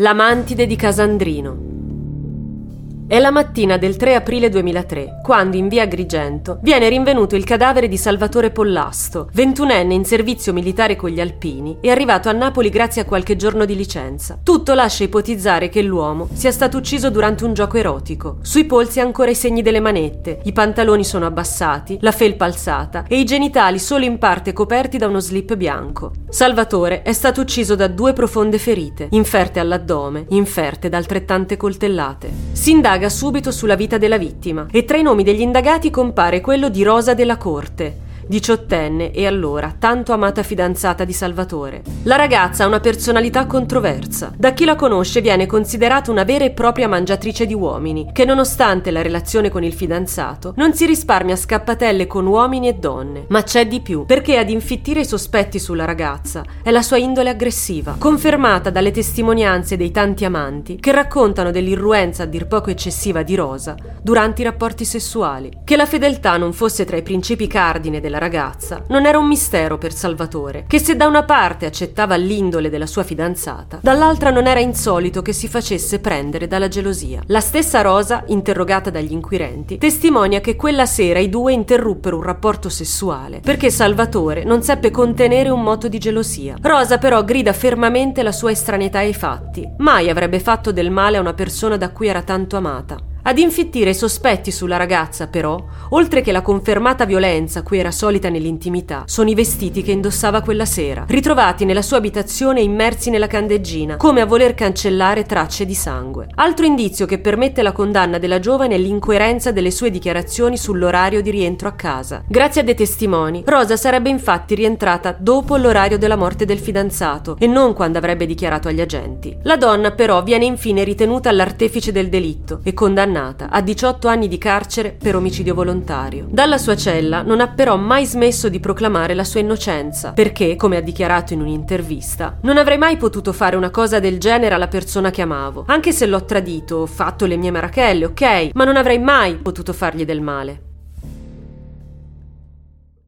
La Mantide di Casandrino. È la mattina del 3 aprile 2003, quando in via Agrigento viene rinvenuto il cadavere di Salvatore Pollasto, 21enne in servizio militare con gli Alpini e arrivato a Napoli grazie a qualche giorno di licenza. Tutto lascia ipotizzare che l'uomo sia stato ucciso durante un gioco erotico. Sui polsi ancora i segni delle manette, i pantaloni sono abbassati, la felpa alzata e i genitali solo in parte coperti da uno slip bianco. Salvatore è stato ucciso da 2 profonde ferite, inferte all'addome, inferte da altrettante coltellate. Si indaga subito sulla vita della vittima e tra i nomi degli indagati compare quello di Rosa Della Corte, 18enne e allora tanto amata fidanzata di Salvatore. La ragazza ha una personalità controversa. Da chi la conosce viene considerata una vera e propria mangiatrice di uomini, che nonostante la relazione con il fidanzato non si risparmia scappatelle con uomini e donne. Ma c'è di più, perché ad infittire i sospetti sulla ragazza è la sua indole aggressiva, confermata dalle testimonianze dei tanti amanti che raccontano dell'irruenza a dir poco eccessiva di Rosa durante i rapporti sessuali. Che la fedeltà non fosse tra i principi cardine della ragazza non era un mistero per Salvatore, che se da una parte accettava l'indole della sua fidanzata, dall'altra non era insolito che si facesse prendere dalla gelosia. La stessa Rosa, interrogata dagli inquirenti, testimonia che quella sera i 2 interruppero un rapporto sessuale perché Salvatore non seppe contenere un moto di gelosia. Rosa però grida fermamente la sua estraneità ai fatti. Mai avrebbe fatto del male a una persona da cui era tanto amata. Ad infittire i sospetti sulla ragazza, però, oltre che la confermata violenza cui era solita nell'intimità, sono i vestiti che indossava quella sera, ritrovati nella sua abitazione immersi nella candeggina, come a voler cancellare tracce di sangue. Altro indizio che permette la condanna della giovane è l'incoerenza delle sue dichiarazioni sull'orario di rientro a casa. Grazie a dei testimoni, Rosa sarebbe infatti rientrata dopo l'orario della morte del fidanzato e non quando avrebbe dichiarato agli agenti. La donna, però, viene infine ritenuta l'artefice del delitto e condannata a 18 anni di carcere per omicidio volontario. Dalla sua cella non ha però mai smesso di proclamare la sua innocenza, perché, come ha dichiarato in un'intervista, non avrei mai potuto fare una cosa del genere alla persona che amavo. Anche se l'ho tradito, ho fatto le mie marachelle, ok, ma non avrei mai potuto fargli del male.